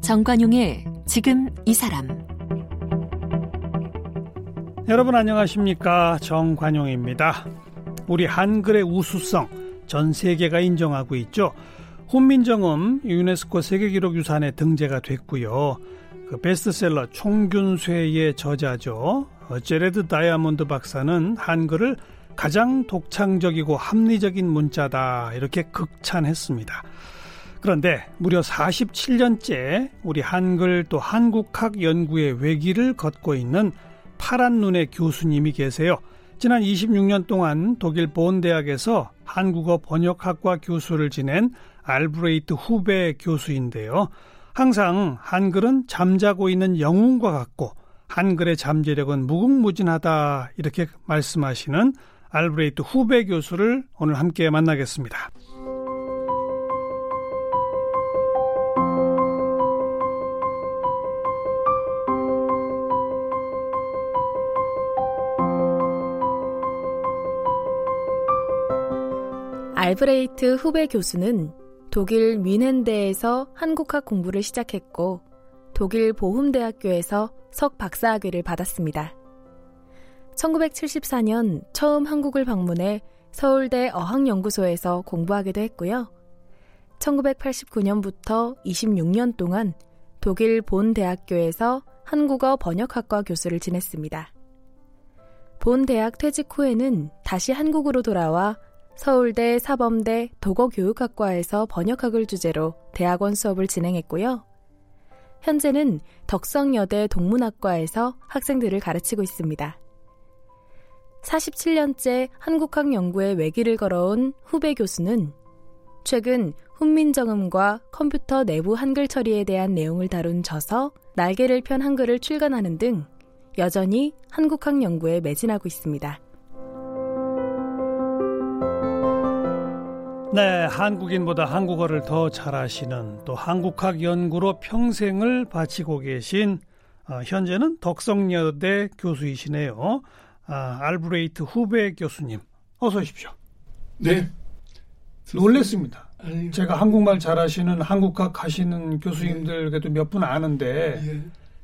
정관용의 지금 이 사람. 여러분 안녕하십니까? 정관용입니다. 우리 한글의 우수성 전 세계가 인정하고 있죠. 훈민정음 유네스코 세계기록유산에 등재가 됐고요. 그 베스트셀러 총균쇠의 저자죠. 제레드 다이아몬드 박사는 한글을 가장 독창적이고 합리적인 문자다 이렇게 극찬했습니다. 그런데 무려 47년째 우리 한글 또 한국학 연구의 외길을 걷고 있는 파란 눈의 교수님이 계세요. 지난 26년 동안 독일 본대학에서 한국어 번역학과 교수를 지낸 알브레히트 후베 교수인데요. 항상 한글은 잠자고 있는 영웅과 같고 한글의 잠재력은 무궁무진하다 이렇게 말씀하시는 알브레히트 후베 교수를 오늘 함께 만나겠습니다. 알브레히트 후베 교수는 독일 뮌헨대에서 한국학 공부를 시작했고 독일 보훔대학교에서 석박사학위를 받았습니다. 1974년 처음 한국을 방문해 서울대 어학연구소에서 공부하기도 했고요. 1989년부터 26년 동안 독일 본대학교에서 한국어 번역학과 교수를 지냈습니다. 본대학 퇴직 후에는 다시 한국으로 돌아와 서울대 사범대 독어교육학과에서 번역학을 주제로 대학원 수업을 진행했고요. 현재는 덕성여대 동문학과에서 학생들을 가르치고 있습니다. 47년째 한국학 연구의 외길을 걸어온 후베 교수는 최근 훈민정음과 컴퓨터 내부 한글 처리에 대한 내용을 다룬 저서 날개를 편 한글을 출간하는 등 여전히 한국학 연구에 매진하고 있습니다. 네, 한국인보다 한국어를 더 잘하시는 또 한국학 연구로 평생을 바치고 계신 현재는 덕성여대 교수이시네요. 알브레히트 후베 교수님, 어서 오십시오. 네. 놀랬습니다. 아니, 제가 한국말 잘하시는 한국학 하시는 교수님들 그래도 몇 분 아는데 예.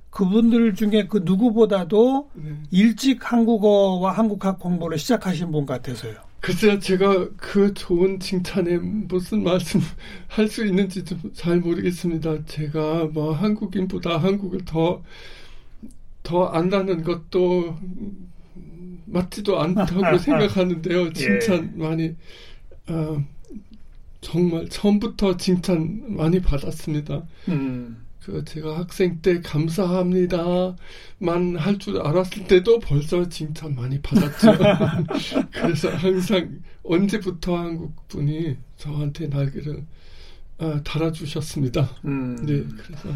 그분들 중에 그 누구보다도 네. 일찍 한국어와 한국학 공부를 시작하신 분 같아서요. 글쎄요, 제가 그 좋은 칭찬에 무슨 말씀 할 수 있는지 좀 잘 모르겠습니다. 제가 뭐 한국인보다 한국을 더 안다는 것도 맞지도 않다고 생각하는데요. 칭찬 예. 많이, 정말 처음부터 칭찬 많이 받았습니다. 그 제가 학생 때 감사합니다만 할 줄 알았을 때도 벌써 칭찬 많이 받았죠. 그래서 항상 언제부터 한국 분이 저한테 날개를 달아주셨습니다. 네, 그래서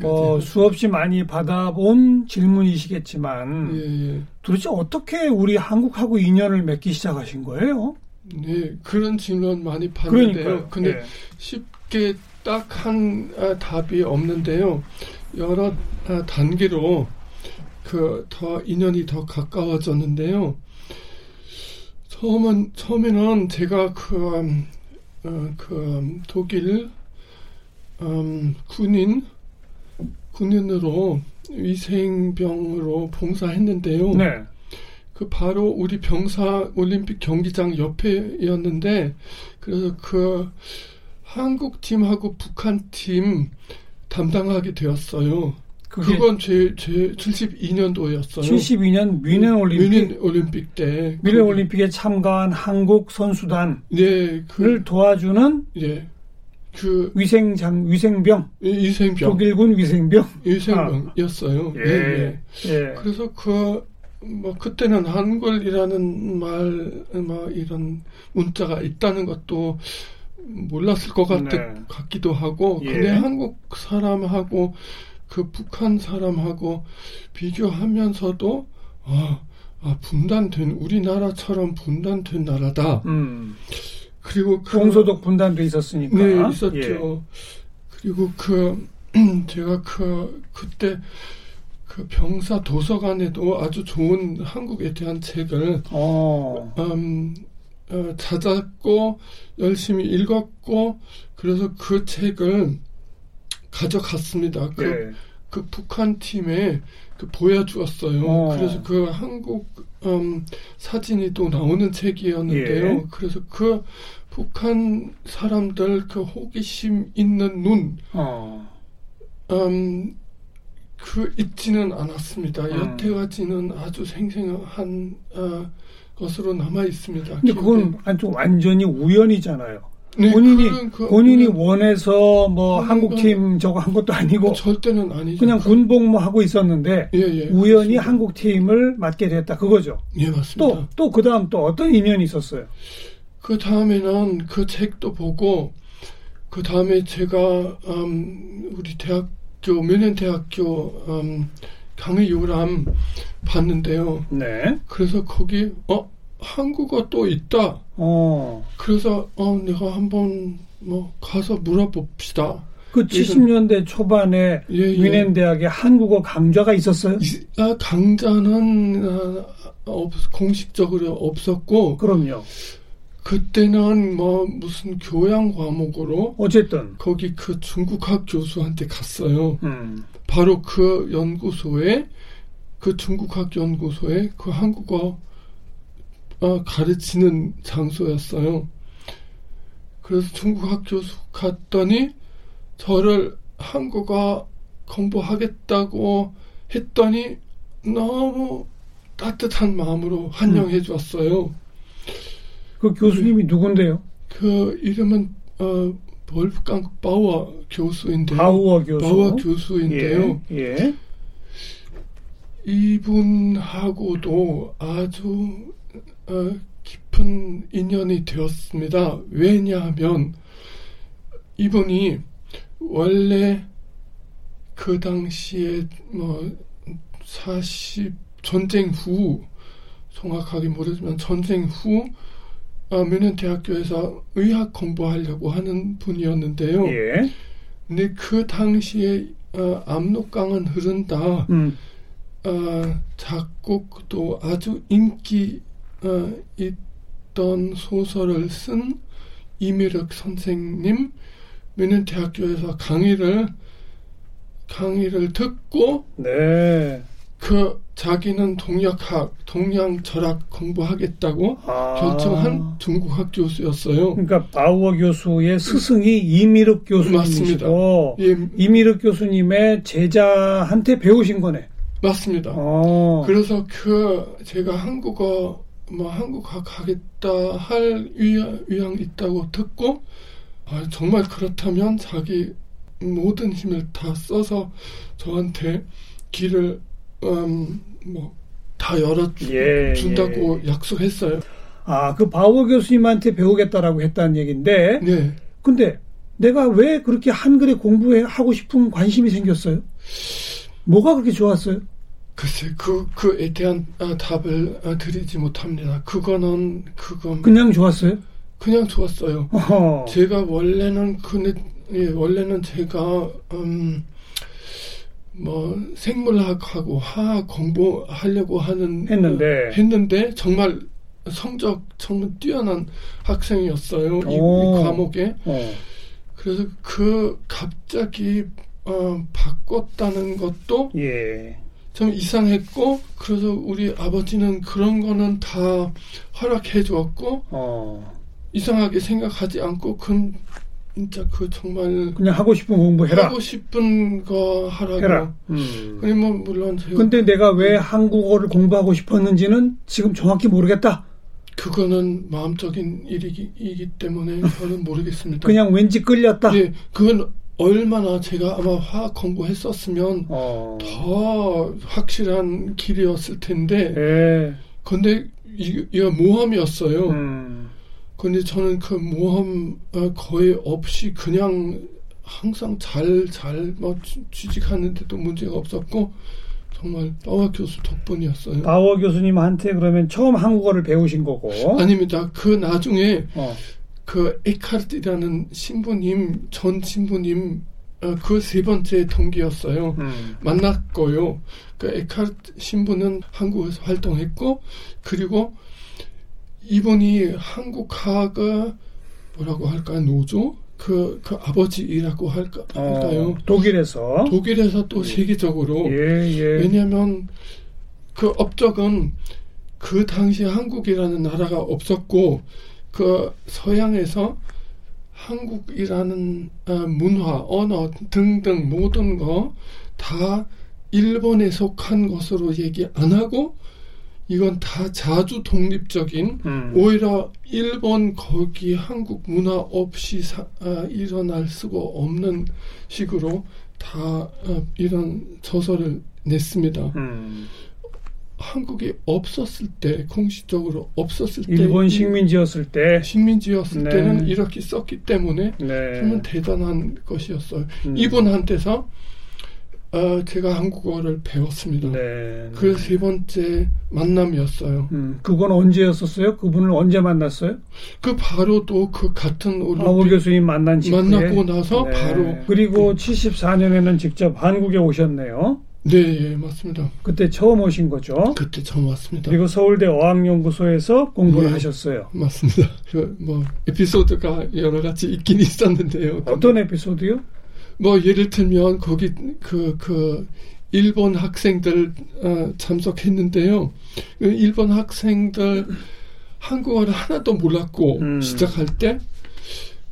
뭐 수없이 많이 받아본 질문이시겠지만 예, 예. 도대체 어떻게 우리 한국하고 인연을 맺기 시작하신 거예요? 네, 그런 질문 많이 받는데요. 그러니까요. 근데 예. 쉽게 딱 한 답이 없는데요. 여러 단계로 더 인연이 더 가까워졌는데요. 처음에는 제가 독일 군인으로 위생병으로 봉사했는데요. 네. 바로 우리 병사 올림픽 경기장 옆에였는데 그래서 한국 팀하고 북한 팀 담당하게 되었어요. 그건 제 72년도였어요. 72년 뮌헨 올림픽 때 뮌헨 올림픽에 참가한 한국 선수단을 네, 도와주는 네, 위생병 독일군 위생병이었어요. 예, 네, 예. 예. 그래서 그때는 한글이라는 이런 문자가 있다는 것도 몰랐을 것 같기도 하고 예. 근데 한국 사람하고 북한 사람하고 비교하면서도 분단된 우리나라처럼 분단된 나라다. 그리고 동서독 분단도 있었으니까. 네, 있었죠. 예. 그리고 제가 그때 그 병사 도서관에도 아주 좋은 한국에 대한 책을 찾았고 열심히 읽었고 그래서 그 책을 가져갔습니다. 그 북한 팀에 보여주었어요. 그래서 그 한국 사진이 또 나오는 책이었는데요. 그래서 그 북한 사람들 그 호기심 있는 눈 그 잊지는 않았습니다. 여태까지는 아주 생생한 것으로 남아 있습니다. 근데 그건 완전히 우연이잖아요. 네, 본인이 본인이 원해서 뭐 한국팀 저거 한 것도 아니고 절대는 아니죠. 그냥 군복무 하고 있었는데 우연히 한국팀을 맡게 됐다 그거죠. 예, 맞습니다. 또 그다음 또 어떤 인연이 있었어요? 그 다음에는 그 책도 보고 그 다음에 제가 우리 대학교 뮌헨 대학교 강의 요람 봤는데요. 네. 그래서 거기 한국어 또 있다. 그래서 내가 한번 뭐 가서 물어봅시다. 그 70년대 초반에 뮌헨 대학에 한국어 강좌가 있었어요? 강좌는 공식적으로 없었고. 그럼요. 그때는 뭐 무슨 교양 과목으로 어쨌든 거기 그 중국학 교수한테 갔어요. 바로 그 연구소에 그 중국학 연구소에 그 한국어 가르치는 장소였어요. 그래서 중국학 교수 갔더니 저를 한국어 공부하겠다고 했더니 너무 따뜻한 마음으로 환영해 주었어요. 그 교수님이 누군데요? 그 이름은 볼프강 바우어 교수인데요. 바우어 교수인데요. 예. 이분하고도 아주 깊은 인연이 되었습니다. 왜냐하면 이분이 원래 그 당시에 뭐 40 전쟁 후 정확하게 모르지만 전쟁 후 뮌헨 대학교에서 의학 공부하려고 하는 분이었는데요. 근데 그 당시에 압록강은 흐른다 작곡도 아주 인기 있던 소설을 쓴 이미륵 선생님 뮌헨 대학교에서 강의를 듣고 그 자기는 동양 철학 공부하겠다고 결정한 중국학 교수였어요. 그러니까 바우어 교수의 스승이 이미륵 교수님이시고 이미륵 교수님의 제자한테 배우신 거네. 맞습니다. 그래서 그 제가 한국어 뭐 한국학 하겠다 할 의향 있다고 듣고 정말 그렇다면 자기 모든 힘을 다 써서 저한테 길을 뭐 다 열어준다고 약속했어요. 그 바우어 교수님한테 배우겠다라고 했다는 얘기인데 근데 내가 왜 그렇게 한글에 공부하고 싶은 관심이 생겼어요? 뭐가 그렇게 좋았어요? 글쎄, 그에 대한 답을 드리지 못합니다. 그건 그냥 좋았어요? 그냥 좋았어요. 제가 원래는 제가 뭐 생물학하고 화학 공부하려고 했는데 정말 성적 정말 뛰어난 학생이었어요. 이 과목에. 그래서 그 갑자기 바꿨다는 것도 좀 이상했고 그래서 우리 아버지는 그런 거는 다 허락해 주었고 이상하게 생각하지 않고 그 진짜 그 정말 그냥 하고 싶은 공부 해라 하고 싶은 거 하라고. 그리고 뭐 물론 근데 내가 왜 한국어를 공부하고 싶었는지는 지금 정확히 모르겠다. 그거는 마음적인 일이기 때문에 저는 모르겠습니다. 그냥 왠지 끌렸다. 그건 얼마나 제가 아마 화학 공부했었으면 더 확실한 길이었을 텐데 근데 이거 모험이었어요. 근데 저는 그 모험 거의 없이 그냥 항상 잘 뭐 취직하는데도 문제가 없었고 정말 바우어 교수 덕분이었어요. 바우어 교수님한테 그러면 처음 한국어를 배우신 거고? 아닙니다. 그 나중에 그 에카르트라는 신부님 전 신부님 그 세 번째 동기였어요. 만났고요. 그 에카르트 신부는 한국에서 활동했고, 그리고 이분이 한국학과 뭐라고 할까요? 노조? 그 아버지라고 할까요? 독일에서? 독일에서 또 세계적으로. 왜냐하면 그 업적은 그 당시 한국이라는 나라가 없었고, 그 서양에서 한국이라는 문화, 언어 등등 모든 거 다 일본에 속한 것으로 얘기 안 하고, 이건 다 자주 독립적인, 오히려 일본 거기 한국 문화 없이 일어날 수가 없는 식으로 다 이런 저서를 냈습니다. 한국이 없었을 때, 공식적으로 없었을 때, 일본 식민지였을 때, 식민지였을 때는 이렇게 썼기 때문에 정말 대단한 것이었어요. 이분한테서 제가 한국어를 배웠습니다. 그 세 번째 만남이었어요. 그건 언제였었어요? 그분을 언제 만났어요? 그 바로 또 그 같은 올림픽 교수님 만난 직후에 만나고 나서 바로. 그리고 74년에는 직접 한국에 오셨네요. 네, 맞습니다. 그때 처음 오신 거죠? 그때 처음 왔습니다. 그리고 서울대 어학연구소에서 공부를 하셨어요. 맞습니다. 뭐 에피소드가 여러 가지 있긴 있었는데요. 어떤 에피소드요? 뭐 예를 들면 거기 그 일본 학생들 참석했는데요. 일본 학생들 한국어를 하나도 몰랐고 시작할 때.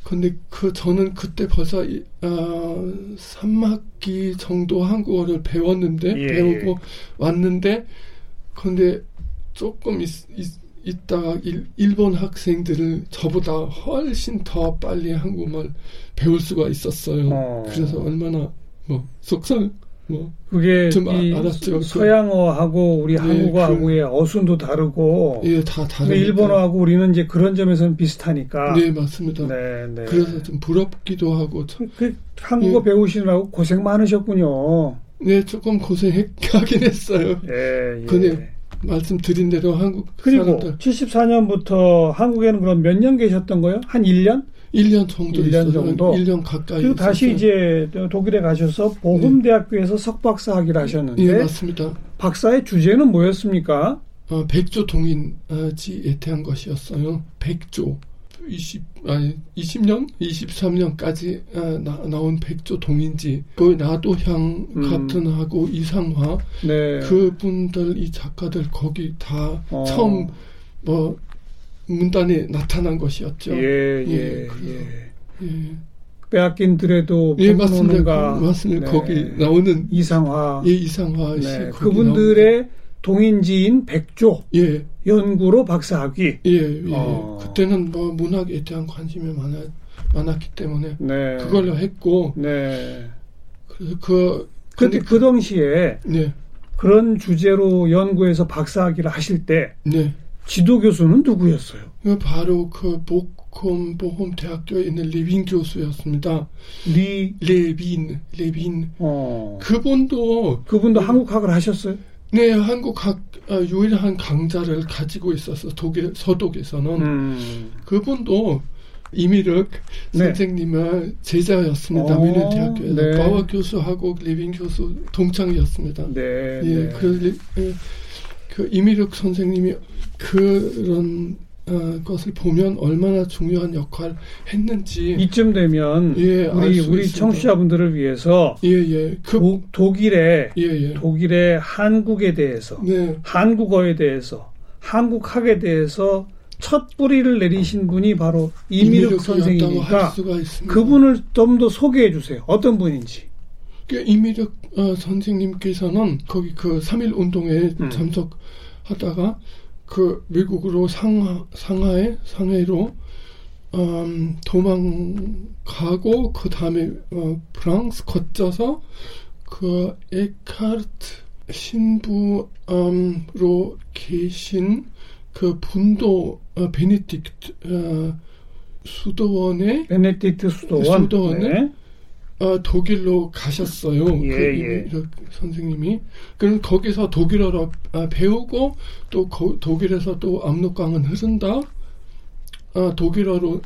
근데 저는 그때 벌써 3학기 정도 한국어를 배우고 왔는데, 근데 조금 있다가 일본 학생들을 저보다 훨씬 더 빨리 한국말 배울 수가 있었어요. 그래서 얼마나 속상 그게 좀 알았죠. 서양어하고 우리 한국어하고의 어순도 다르고, 다 다르고. 일본어하고 우리는 이제 그런 점에서는 비슷하니까. 네, 맞습니다. 네. 그래서 좀 부럽기도 하고. 한국어 배우시느라고 고생 많으셨군요. 네, 조금 고생하긴 했어요. 근데 말씀드린 대로 한국 사람들. 그리고 74년부터 한국에는 그럼 몇 년 계셨던 거예요? 한 1년? 1년 정도. 1년 정도. 1년 가까이. 그리고 다시 이제 독일에 가셔서 보금대학교에서 석박사 학위를 하셨는데. 예, 맞습니다. 박사의 주제는 뭐였습니까? 백조 동인지에 대한 것이었어요. 백조. 20년? 23년까지 나온 백조 동인지. 거의 나도향 같은 하고 이상화. 그분들, 이 작가들 거기 다 처음 문단에 나타난 것이었죠. 빼앗긴 들에도 맞습니다. 거기 나오는 이상화. 이상화 씨. 그분들의 동인지인 백조 연구로 박사학위. 그때는 문학에 대한 관심이 많았기 때문에 그걸로 했고. 그래서 근데 그 당시에 그런 주제로 연구해서 박사학위를 하실 때. 지도 교수는 누구였어요? 바로 그 보금대학교에 있는 레빈 교수였습니다. 레빈. 그분도 한국학을 하셨어요? 네, 한국학 유일한 강좌를 가지고 있어서 독일 서독에서는. 그분도 이미륵 선생님의 제자였습니다. 뮌헨 대학교에서. 바우어 교수하고 레빈 교수 동창이었습니다. 그 이미륵 선생님이 그런 것을 보면 얼마나 중요한 역할을 했는지. 이쯤 되면 우리 청취자분들을 위해서 독일의 한국에 대해서, 한국어에 대해서, 한국학에 대해서 첫 뿌리를 내리신 분이 바로 이미륵 선생이니까 그분을 좀 더 소개해 주세요. 어떤 분인지. 이미륵 선생님께서는 거기 그 3.1 운동에 참석하다가 그 미국으로 상해로 도망가고, 그 다음에 프랑스 거쳐서 그 에카르트 신부로 계신 그 분도 베네딕트 수도원에 독일로 가셨어요. 선생님이. 그럼 거기서 독일어로 배우고, 또 독일에서 또 압록강은 흐른다. 독일어로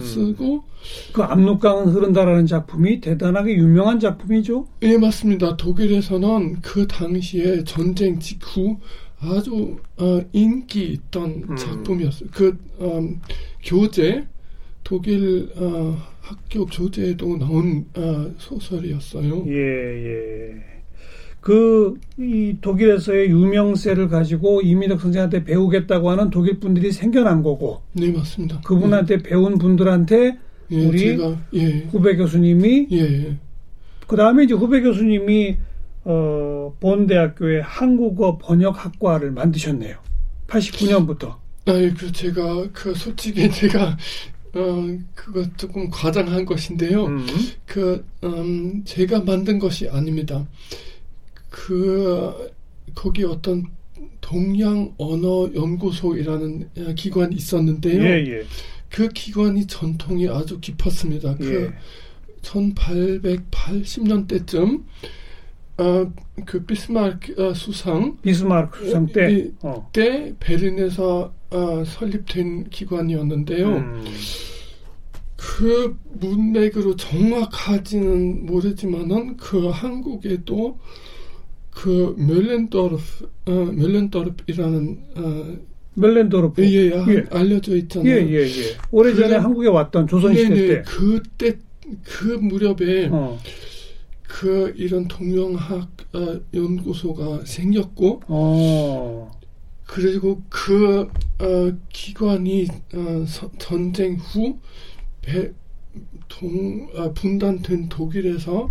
쓰고 그 압록강은 흐른다라는 작품이 대단하게 유명한 작품이죠. 예, 맞습니다. 독일에서는 그 당시에 전쟁 직후 아주 인기 있던 작품이었어요. 그 교재, 독일 학교 교재에도 나온 소설이었어요. 예, 예. 이 독일에서의 유명세를 가지고 이미륵 선생한테 배우겠다고 하는 독일 분들이 생겨난 거고. 네, 맞습니다. 그분한테 배운 분들한테 우리 후배 교수님이 그 다음에 이제 후배 교수님이 본대학교의 한국어 번역학과를 만드셨네요. 89년부터. 아, 예, 제가 그거 조금 과장한 것인데요. 제가 만든 것이 아닙니다. 거기 어떤 동양언어연구소이라는 기관이 있었는데요. 예, 예. 그 기관이 전통이 아주 깊었습니다. 그 1880년대쯤 그 비스마르크 수상 때 때 베른에서 설립된 기관이었는데요. 그 문맥으로 정확하지는 모르지만은 그 한국에도 그 뮌헨도르프이라는 알려져 있잖아요. 오래전에 한국에 왔던 조선시대 때 그때 그 무렵에 그 이런 동양학 연구소가 생겼고 그리고 그 기관이 전쟁 후 분단된 독일에서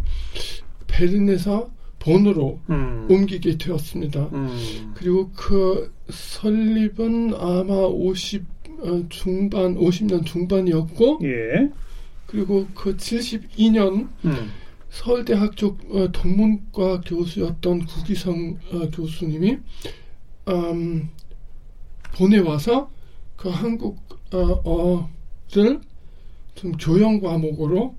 베른에서 본으로 옮기게 되었습니다. 그리고 그 설립은 아마 50년 중반이었고, 그리고 그 72년 서울대 학쪽 동문과 교수였던 구기성 교수님이 보내와서 그 한국어를 좀 교양 과목으로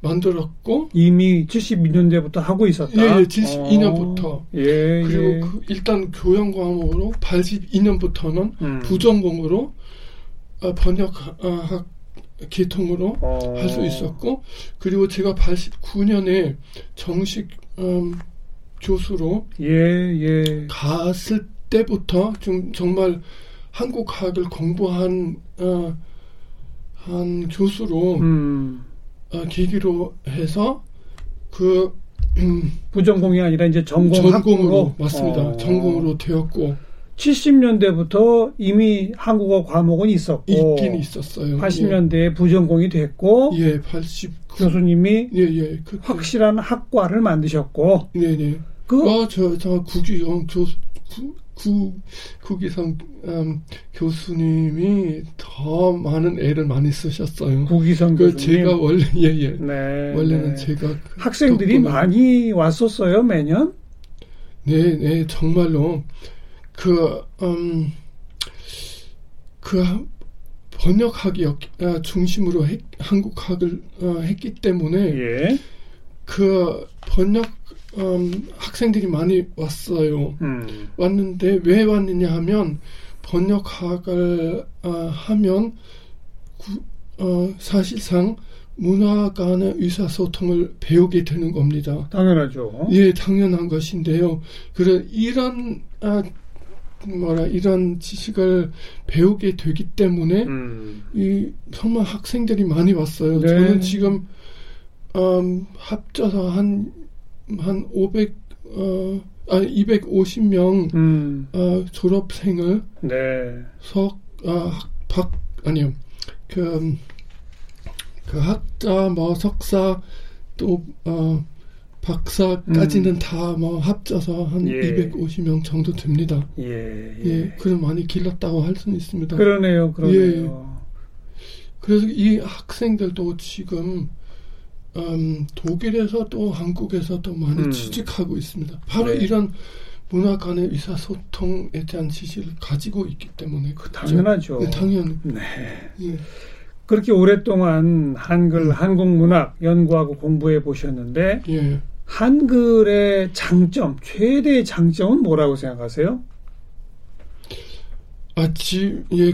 만들었고 이미 72년대부터 하고 있었다. 예, 72년부터. 그리고 일단 교양 과목으로 82년부터는 부전공으로 번역학 계통으로 할 수 있었고, 그리고 제가 89년에 정식 교수로 갔을 때부터 좀 정말 한국학을 공부한 한 교수로 계기로 해서 그 부전공이 아니라 이제 전공으로 맞습니다. 전공으로 되었고 70년대부터 이미 한국어 과목은 있긴 있었어요. 80년대에 부전공이 됐고, 89 교수님이 확실한 학과를 만드셨고, 저 구기성 교수님이 더 많은 애를 많이 쓰셨어요. 구기성 교수님. 제가 원래 원래는 제가 학생들이 많이 왔었어요, 매년. 네, 정말로 그 번역학이 중심으로 한국학을 했기 때문에 그 번역 학생들이 많이 왔어요. 왔는데 왜 왔느냐 하면 번역학을 하면 사실상 문화 간의 의사소통을 배우게 되는 겁니다. 당연하죠. 예, 당연한 것인데요. 그래서 이런 지식을 배우게 되기 때문에 정말 학생들이 많이 왔어요. 네. 저는 지금 합쳐서 한 250명 졸업생을 학자 석사 또 박사까지는 다 합쳐서 한 250명 정도 됩니다. 그럼 많이 길렀다고 할 수는 있습니다. 그러네요. 그래서 이 학생들도 지금 독일에서도 한국에서도 많이 취직하고 있습니다. 바로 이런 문화 간의 의사소통에 대한 지식을 가지고 있기 때문에. 당연하죠. 그렇게 오랫동안 한국 문학 연구하고 공부해 보셨는데 한글의 최대의 장점은 뭐라고 생각하세요?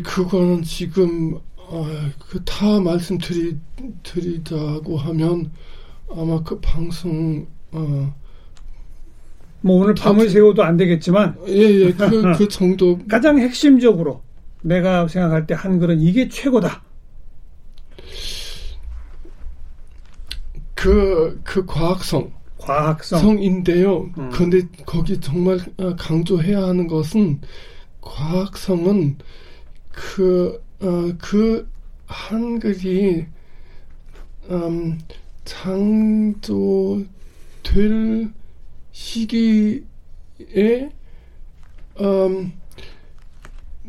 그거는 지금 그 다 말씀드리다고 하면 아마 그 방송 뭐 오늘 밤을 새워도 안 되겠지만 예예 그 정도 가장 핵심적으로 내가 생각할 때 한글은 이게 최고다. 그 과학성인데요. 근데 거기 정말 강조해야 하는 것은 과학성은 그 한글이 창조될 시기에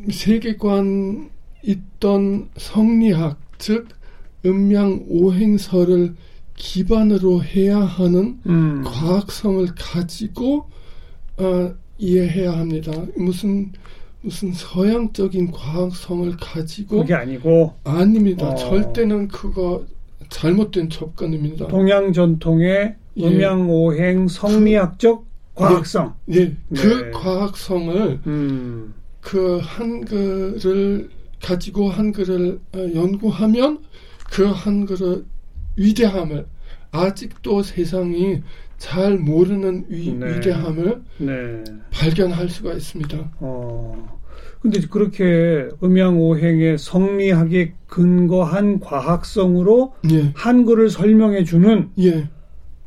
세계관 있던 성리학 즉 음양 오행설을 기반으로 해야 하는 과학성을 가지고 이해해야 합니다. 무슨 서양적인 과학성을 가지고 그게 아니고 아닙니다. 절대는 그거 잘못된 접근입니다. 동양 전통의 음양오행 성리학적 과학성. 그 과학성을 그 한글을 가지고 한글을 연구하면 그 한글의 위대함을 아직도 세상이 잘 모르는 위대함을 발견할 수가 있습니다. 근데 그렇게 음양오행의 성리학에 근거한 과학성으로 한글을 설명해주는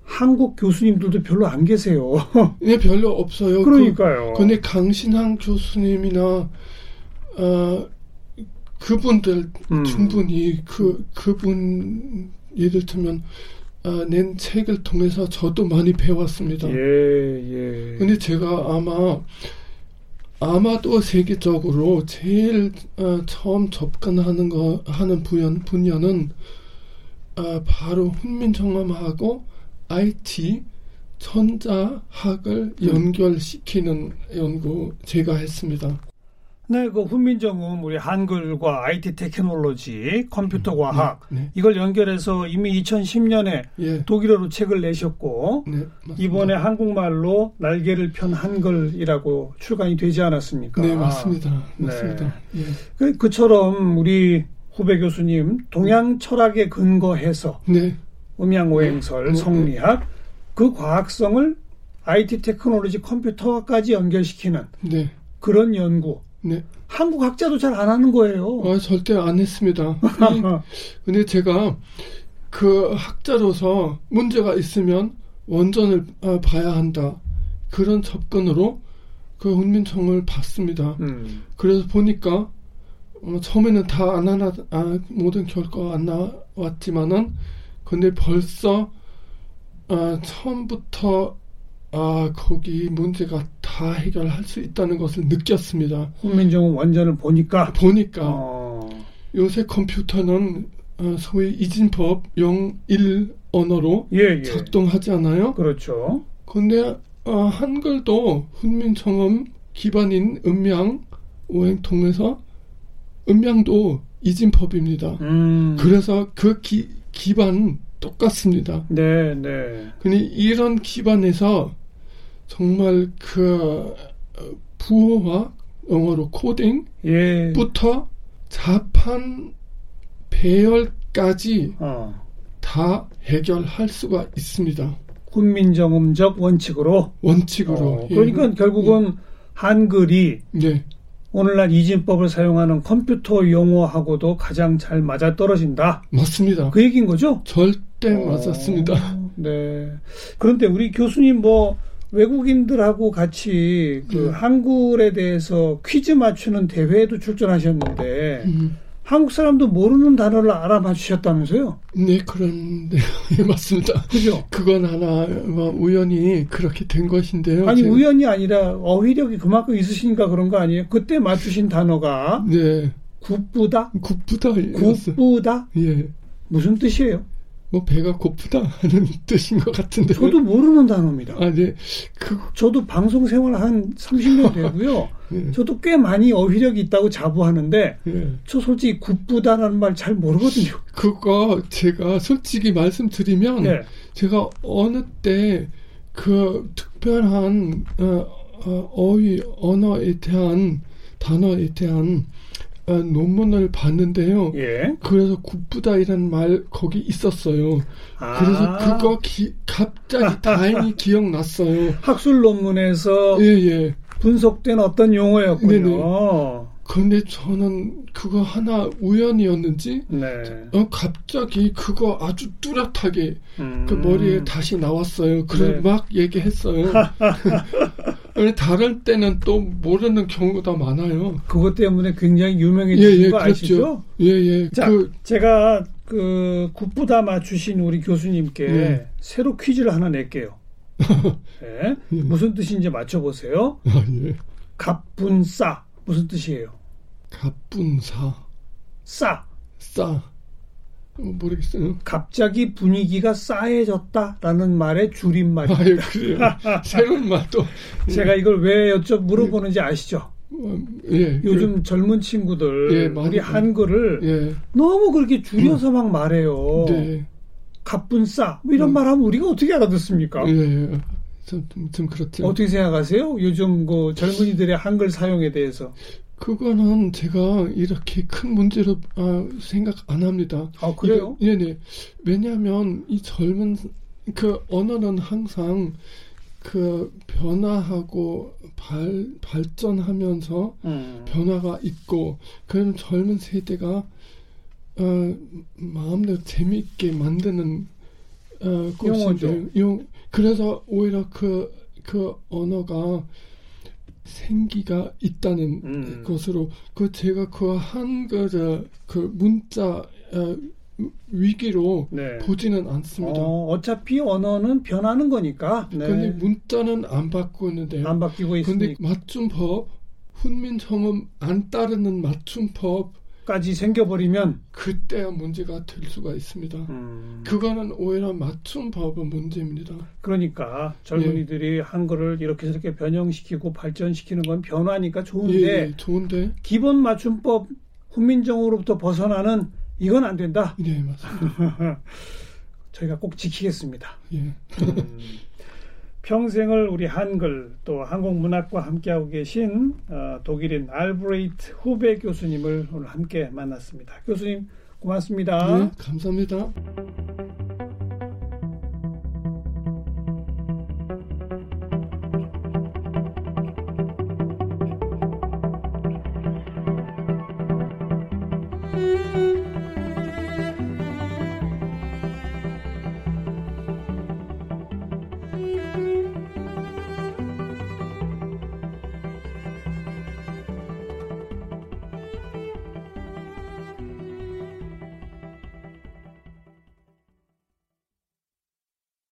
한국 교수님들도 별로 안 계세요. 네, 별로 없어요. 그러니까요. 근데 강신항 교수님이나 그분들 충분히 그분 예를 들면 낸 책을 통해서 저도 많이 배웠습니다. 예, 예. 근데 제가 아마도 세계적으로 제일 처음 접근하는 분야는 바로 훈민정음하고 IT 천자학을 연결시키는 연구 제가 했습니다. 네, 그 훈민정음 우리 한글과 IT 테크놀로지, 컴퓨터 과학 이걸 연결해서 이미 2010년에 독일어로 책을 내셨고 이번에 한국말로 날개를 편 한글이라고 출간이 되지 않았습니까? 네, 맞습니다. 네. 그처럼 우리 후배 교수님 동양 철학에 근거해서 음양오행설, 성리학 그 과학성을 IT 테크놀로지 컴퓨터까지 연결시키는 그런 연구. 한국 학자도 잘 안 하는 거예요. 절대 안 했습니다. 근데 제가 그 학자로서 문제가 있으면 원전을 봐야 한다. 그런 접근으로 그 훈민정음을 봤습니다. 그래서 보니까 처음에는 다 안 하나 모든 결과가 안 나왔지만은 근데 벌써 처음부터 거기 문제가 다 해결할 수 있다는 것을 느꼈습니다. 훈민정음 원전을 보니까 요새 컴퓨터는 소위 이진법 01 언어로 작동하잖아요. 그렇죠. 근데 한글도 훈민정음 기반인 음양 오행 통해서 음양도 이진법입니다. 그래서 그 기반 똑같습니다. 네. 근데 이런 기반에서 정말 그 부호화 영어로 코딩부터 자판 배열까지 다 해결할 수가 있습니다. 훈민정음적 원칙으로. 그러니까 결국은 한글이 오늘날 이진법을 사용하는 컴퓨터 용어하고도 가장 잘 맞아떨어진다. 맞습니다. 그 얘기인 거죠? 절대 맞았습니다. 네. 그런데 우리 교수님 외국인들하고 같이 한글에 대해서 퀴즈 맞추는 대회에도 출전하셨는데 한국 사람도 모르는 단어를 알아맞추셨다면서요? 네, 그런데 맞습니다. 그죠? 그건 하나 우연히 그렇게 된 것인데요. 아니 제가. 우연이 아니라 어휘력이 그만큼 있으시니까 그런 거 아니에요? 그때 맞추신 단어가 굽부다. 예. 무슨 뜻이에요? 배가 고프다 하는 뜻인 것 같은데. 저도 모르는 단어입니다. 네. 저도 방송 생활 한 30년 되고요. 저도 꽤 많이 어휘력이 있다고 자부하는데, 저 솔직히 굽부다라는 말 잘 모르거든요. 그거 제가 솔직히 말씀드리면, 제가 어느 때 그 특별한 어휘, 언어에 대한, 단어에 대한 논문을 봤는데요. 예. 그래서 굽부다이라는 말 거기 있었어요. 아. 그래서 그거 갑자기 다행히 기억났어요. 학술 논문에서 예. 분석된 어떤 용어였군요. 네네. 근데 저는 그거 하나 우연이었는지 갑자기 그거 아주 뚜렷하게 그 머리에 다시 나왔어요. 그래서 막 얘기했어요. 다른 때는 또 모르는 경우가 많아요. 그것 때문에 굉장히 유명해지신 거 그렇죠. 아시죠? 예예. 자, 제가 그 굽부다 맞추신 우리 교수님께 새로 퀴즈를 하나 낼게요. 네. 무슨 뜻인지 맞춰보세요. 아, 예. 갑분싸 무슨 뜻이에요? 갑분싸. 싸. 모르겠어요. 갑자기 분위기가 싸해졌다라는 말의 줄임말입니다. 아유, 그래요. 새로운 말도. 제가 이걸 왜 물어보는지 아시죠? 예. 요즘 젊은 친구들 우리 한글을 너무 그렇게 줄여서 막 말해요. 네. 갑분싸 뭐 이런 말하면 우리가 어떻게 알아듣습니까? 예. 좀 그렇죠. 어떻게 생각하세요? 요즘 그 젊은이들의 한글 사용에 대해서. 그거는 제가 이렇게 큰 문제로 생각 안 합니다. 아, 그래요? 네. 왜냐하면 이 젊은 그 언어는 항상 그 변화하고 발전하면서 변화가 있고, 그럼 젊은 세대가 마음대로 재미있게 만드는 것인데, 그래서 오히려 그 언어가 생기가 있다는 것으로, 제가 그 한글의 그 문자 위기로 보지는 않습니다. 어차피 언어는 변하는 거니까. 근데 문자는 안 바꾸는데요. 안 바뀌고 있습니다. 근데 맞춤법, 훈민정음 안 따르는 맞춤법까지 생겨버리면 그때야 문제가 될 수가 있습니다. 그거는 오히려 맞춤법의 문제입니다. 그러니까 젊은이들이 한글을 이렇게 저렇게 변형시키고 발전시키는 건 변화니까 좋은데 기본 맞춤법 훈민정음으로부터 벗어나는 이건 안 된다. 네, 맞습니다. 저희가 꼭 지키겠습니다. 예. 평생을 우리 한글 또 한국문학과 함께하고 계신 독일인 알브레히트 후베 교수님을 오늘 함께 만났습니다. 교수님 고맙습니다. 네, 감사합니다.